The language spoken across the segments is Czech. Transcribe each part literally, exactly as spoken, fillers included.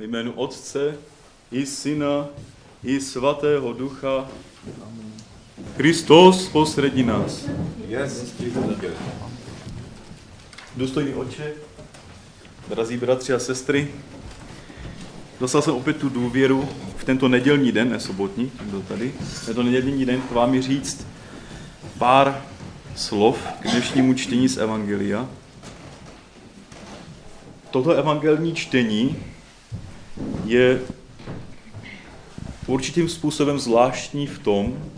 Ve jménu Otce i Syna i Svatého Ducha. Amen. Kristus posredí nás. Yes. Důstojný otče, drazí bratři a sestry, dostal jsem opět tu důvěru v tento nedělní den, ne sobotní, byl tady, tento nedělní den k vám říct pár slov k dnešnímu čtení z Evangelia. Toto evangelní čtení je určitým způsobem zvláštní v tom,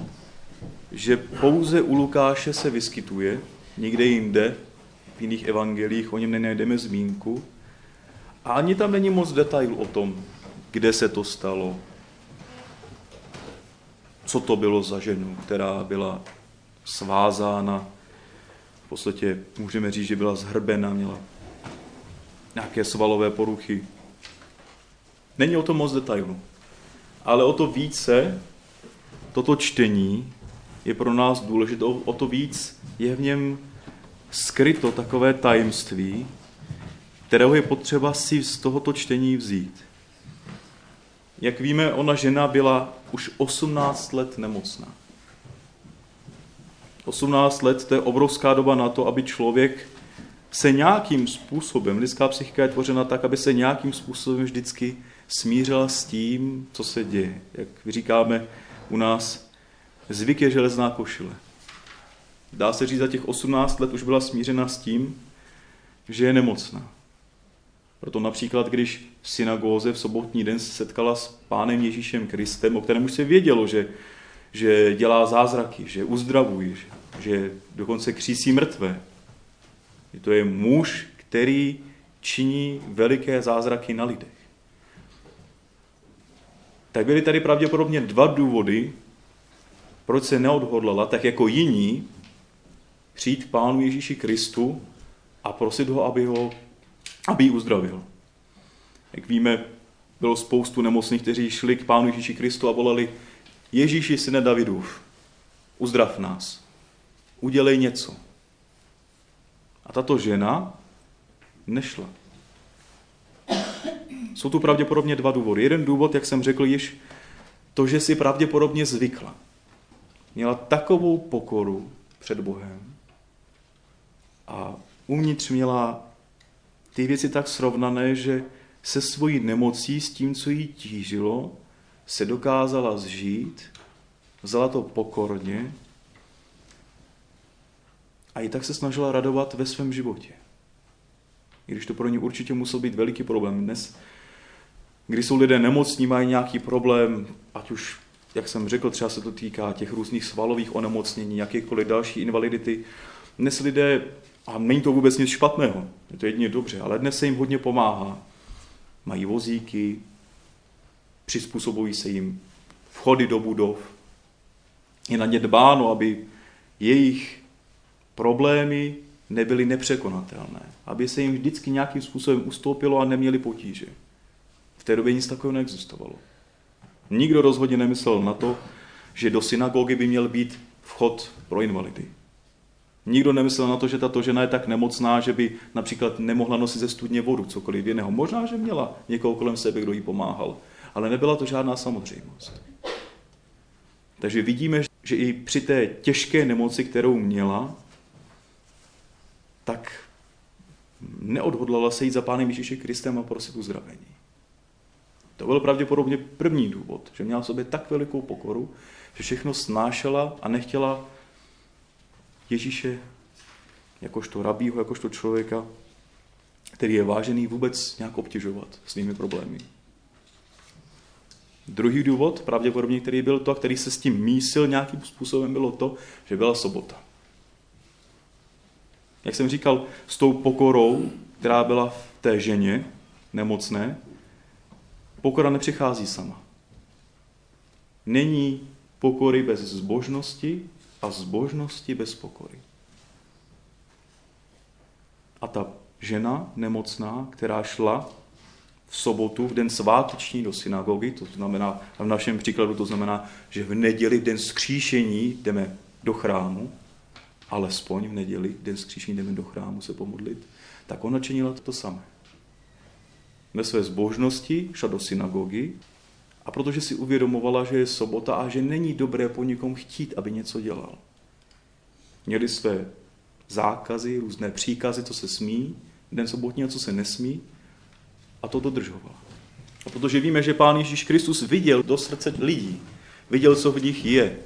že pouze u Lukáše se vyskytuje, nikde jinde, v jiných evangelích o něm nenajdeme zmínku, a ani tam není moc detailů o tom, kde se to stalo, co to bylo za ženu, která byla svázána, v podstatě můžeme říct, že byla zhrbena, měla nějaké svalové poruchy. Není o tom moc detailů, ale o to více toto čtení je pro nás důležité, o to víc je v něm skryto takové tajemství, kterého je potřeba si z tohoto čtení vzít. Jak víme, ona žena byla už osmnáct let nemocná. osmnáct let, to je obrovská doba na to, aby člověk se nějakým způsobem, lidská psychika je tvořena tak, aby se nějakým způsobem vždycky smířila s tím, co se děje. Jak říkáme u nás, zvyk je železná košile. Dá se říct, za těch osmnáct let už byla smířena s tím, že je nemocná. Proto například, když v synagóze v sobotní den se setkala s pánem Ježíšem Kristem, o kterém už se vědělo, že, že dělá zázraky, že uzdravuje, že, že dokonce křísí mrtvé. To je muž, který činí veliké zázraky na lidech. Tak byly tady pravděpodobně dva důvody, proč se neodhodlala, tak jako jiní, přijít k pánu Ježíši Kristu a prosit ho, aby ho aby ji uzdravil. Jak víme, bylo spoustu nemocných, kteří šli k pánu Ježíši Kristu a volali: Ježíši, syne Davidův, uzdrav nás, udělej něco. A tato žena nešla. Jsou tu pravděpodobně dva důvody. Jeden důvod, jak jsem řekl již, to, že si pravděpodobně zvykla. Měla takovou pokoru před Bohem a uvnitř měla ty věci tak srovnané, že se svojí nemocí, s tím, co jí tížilo, se dokázala zžít, vzala to pokorně a i tak se snažila radovat ve svém životě. I když to pro ně určitě musel být veliký problém dnes, když jsou lidé nemocní, mají nějaký problém, ať už, jak jsem řekl, třeba se to týká těch různých svalových onemocnění, jakékoliv další invalidity. Dnes lidé, a není to vůbec nic špatného, je to jedině dobře, ale dnes se jim hodně pomáhá. Mají vozíky, přizpůsobují se jim vchody do budov. Je na ně dbáno, aby jejich problémy nebyly nepřekonatelné, aby se jim vždycky nějakým způsobem ustoupilo a neměli potíže. V té době nic takového neexistovalo. Nikdo rozhodně nemyslel na to, že do synagogy by měl být vchod pro invalidy. Nikdo nemyslel na to, že tato žena je tak nemocná, že by například nemohla nosit ze studně vodu, cokoliv jiného. Možná, že měla někoho kolem sebe, kdo jí pomáhal, ale nebyla to žádná samozřejmost. Takže vidíme, že i při té těžké nemoci, kterou měla, tak neodhodlala se jít za pánem Ježíšem Kristem a prosit uzdravení. To byl pravděpodobně první důvod, že měla v sobě tak velikou pokoru, že všechno snášela a nechtěla Ježíše jakožto rabího, jakožto člověka, který je vážený, vůbec nějak obtěžovat svými problémy. Druhý důvod, pravděpodobně, který byl to, a který se s tím mísil nějakým způsobem, bylo to, že byla sobota. Jak jsem říkal, s tou pokorou, která byla v té ženě nemocné, pokora nepřichází sama. Není pokory bez zbožnosti a zbožnosti bez pokory. A ta žena nemocná, která šla v sobotu, v den sváteční do synagogy, to znamená, v našem příkladu to znamená, že v neděli, v den zkříšení, jdeme do chrámu, alespoň v neděli, den zkříšení jdeme do chrámu se pomodlit, tak ona činila to samé. ve své zbožnosti, šla do synagogy a protože si uvědomovala, že je sobota a že není dobré po někom chtít, aby něco dělal. Měli své zákazy, různé příkazy, co se smí, den sobotní a co se nesmí, a to dodržovala. A protože víme, že Pán Ježíš Kristus viděl do srdce lidí, viděl, co v nich je,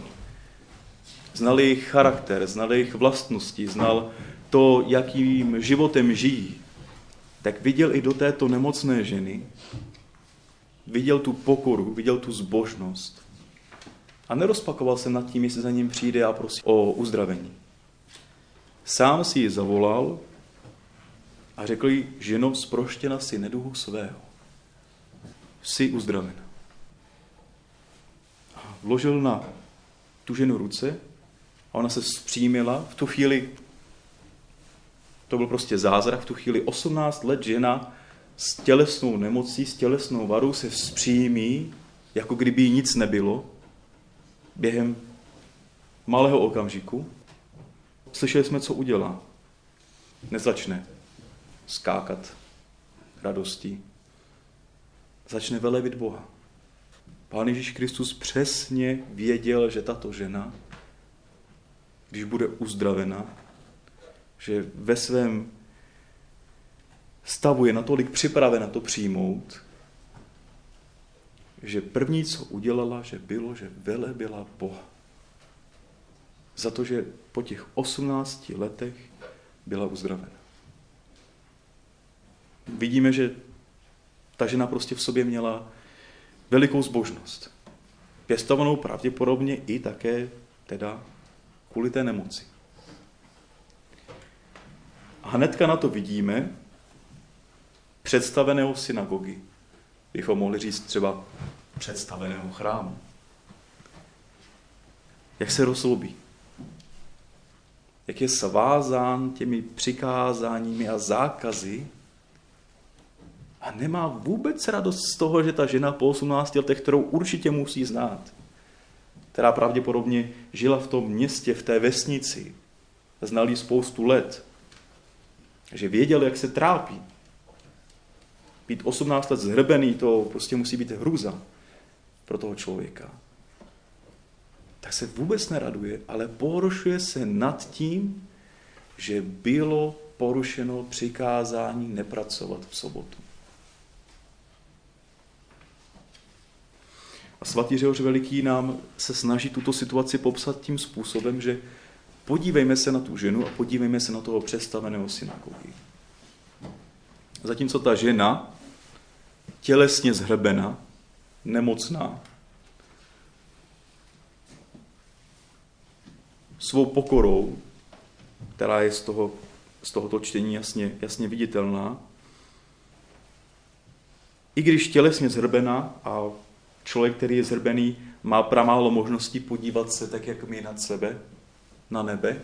znal jejich charakter, znal jejich vlastnosti, znal to, jakým životem žijí, tak viděl i do této nemocné ženy, viděl tu pokoru, viděl tu zbožnost a nerozpakoval se nad tím, jestli za ním přijde a prosí o uzdravení. Sám si ji zavolal a řekl jí: ženo, zproštěna si neduhu svého, jsi uzdravena. A vložil na tu ženu ruce a ona se vzpřímila. V tu chvíli, to byl prostě zázrak, v tu chvíli osmnáct let žena s tělesnou nemocí, s tělesnou varou se vzpřímí, jako kdyby jí nic nebylo, během malého okamžiku. Slyšeli jsme, co udělá. Nezačne skákat radostí. Začne velebit Boha. Pán Ježíš Kristus přesně věděl, že tato žena, když bude uzdravena, že ve svém stavu je natolik připravena to přijmout, že první, co udělala, že bylo, že velebila Boha. Za to, že po těch osmnácti letech byla uzdravena. Vidíme, že ta žena prostě v sobě měla velikou zbožnost. Pěstovanou pravděpodobně i také teda kvůli té nemoci. A hnedka na to vidíme představeného synagogy. Bychom mohli říct třeba představeného chrámu. Jak se rozlobí. Jak je svázán těmi přikázáními a zákazy a nemá vůbec radost z toho, že ta žena po osmnácti letech, kterou určitě musí znát, která pravděpodobně žila v tom městě, v té vesnici, znal ji spoustu let, že věděl, jak se trápí. Být osmnáct let zhrbený, to prostě musí být hrůza pro toho člověka. Tak se vůbec neraduje, ale pohoršuje se nad tím, že bylo porušeno přikázání nepracovat v sobotu. A svatý Řehoř Veliký nám se snaží tuto situaci popsat tím způsobem, že podívejme se na tu ženu a podívejme se na toho přestaveného synagogy. Zatímco ta žena, tělesně zhrbena, nemocná, svou pokorou, která je z, toho, z tohoto čtení jasně, jasně viditelná, i když tělesně zhrbená a člověk, který je zhrbený, má pramálo možností podívat se tak, jak my nad sebe, na nebe,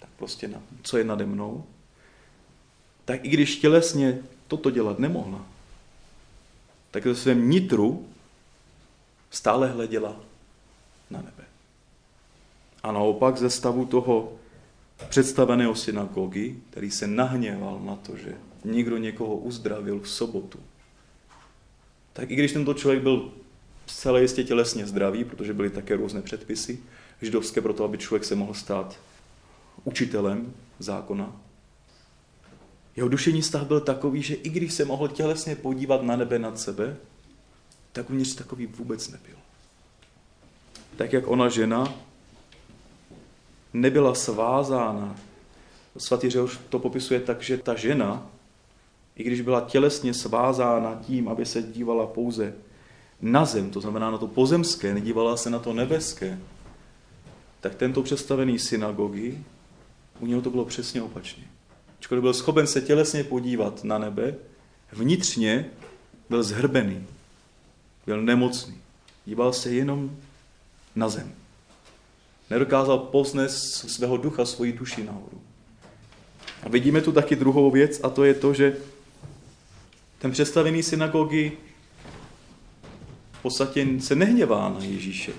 tak prostě na, co je nade mnou, tak i když tělesně toto dělat nemohla, tak ve svém nitru stále hleděla na nebe. A naopak ze stavu toho představeného synagogy, který se nahněval na to, že někdo někoho uzdravil v sobotu, tak i když tento člověk byl zcela jistě tělesně zdravý, protože byly také různé předpisy židovské pro to, aby člověk se mohl stát učitelem zákona, jeho duševní stav byl takový, že i když se mohl tělesně podívat na nebe nad sebe, tak uvnitř takový vůbec nebyl. Tak jak ona žena nebyla svázána. Svatý Řehoř to popisuje tak, že ta žena, i když byla tělesně svázána tím, aby se dívala pouze na zem, to znamená na to pozemské, nedívala se na to nebeské, tak tento představený synagogy, u něho to bylo přesně opačně. Ačkoliv byl schopen se tělesně podívat na nebe, vnitřně byl zhrbený, byl nemocný, díval se jenom na zem. Nedokázal povznést svého ducha, svoji duši nahoru. A vidíme tu taky druhou věc, a to je to, že ten představený synagogy v podstatě se nehněvá na Ježíše.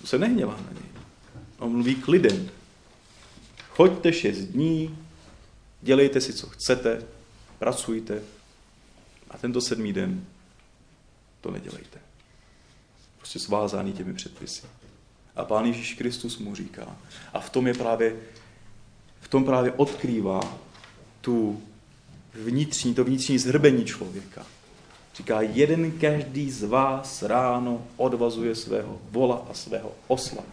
To se nehněvá na něj. On mluví k lidem. Choďte šest dní, dělejte si, co chcete, pracujte, A tento sedmý den to nedělejte. Prostě svázaný těmi předpisy. A Pán Ježíš Kristus mu říká. A v tom je právě, v tom právě odkrývá tu vnitřní, to vnitřní zhrbení člověka. Říká, jeden každý z vás ráno odvazuje svého vola a svého osla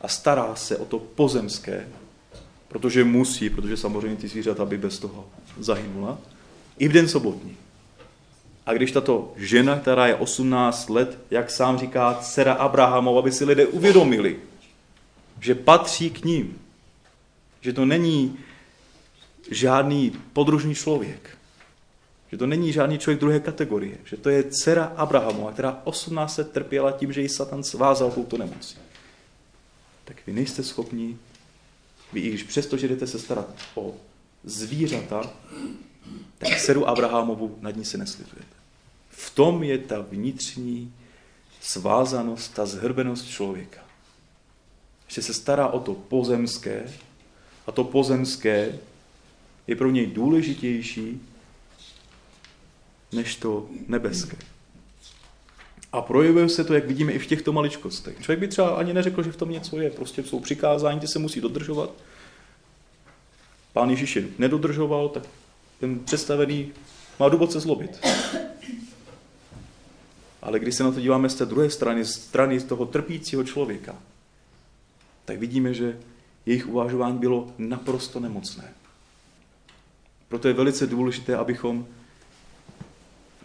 a stará se o to pozemské, protože musí, protože samozřejmě ty zvířata by bez toho zahynula, i v den sobotní. A když tato žena, která je osmnáct let, jak sám říká dcera Abrahamova, aby si lidé uvědomili, že patří k ním, že to není žádný podružný člověk, že to není žádný člověk druhé kategorie, že to je dcera Abrahamova, která osmnáct let trpěla tím, že ji Satan svázal touto nemocí. Tak vy nejste schopni, vy i když přesto, že jdete se starat o zvířata, tak dceru Abrahamovu nad ní se neslizujete. V tom je ta vnitřní svázanost, ta zhrbenost člověka. Že se stará o to pozemské a to pozemské je pro něj důležitější než to nebeské. A projevuje se to, jak vidíme, i v těchto maličkostech. Člověk by třeba ani neřekl, že v tom něco je. Prostě jsou přikázání, ty se musí dodržovat. Pán Ježíš je nedodržoval, tak ten představený má důvod se zlobit. Ale když se na to díváme z té druhé strany, z strany toho trpícího člověka, tak vidíme, že jejich uvažování bylo naprosto nemocné. Proto je velice důležité, abychom,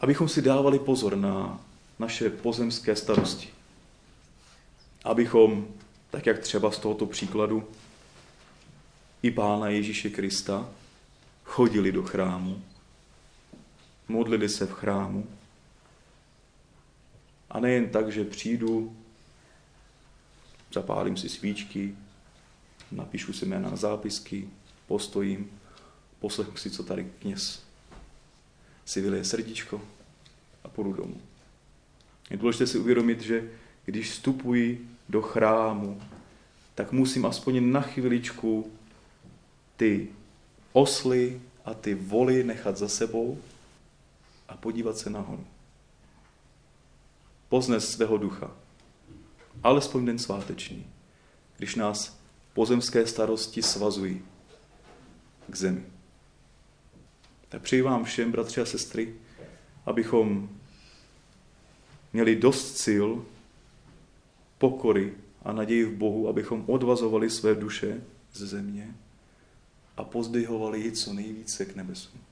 abychom si dávali pozor na naše pozemské starosti. Abychom, tak jak třeba z tohoto příkladu i Pána Ježíše Krista, chodili do chrámu, modlili se v chrámu a nejen tak, že přijdu, zapálím si svíčky, napíšu si jména na zápisky, postojím, poslechnu si, co tady kněz si vyleje srdíčko a půjdu domů. Je důležité si uvědomit, že když vstupuji do chrámu, tak musím aspoň na chviličku ty osly a ty voly nechat za sebou a podívat se nahoru. Poznes svého ducha, alespoň den sváteční, když nás pozemské starosti svazují k zemi. Tak přeji vám všem, bratři a sestry, abychom měli dost sil, pokory a naději v Bohu, abychom odvazovali své duše ze země a pozdvihovali ji co nejvíce k nebesům.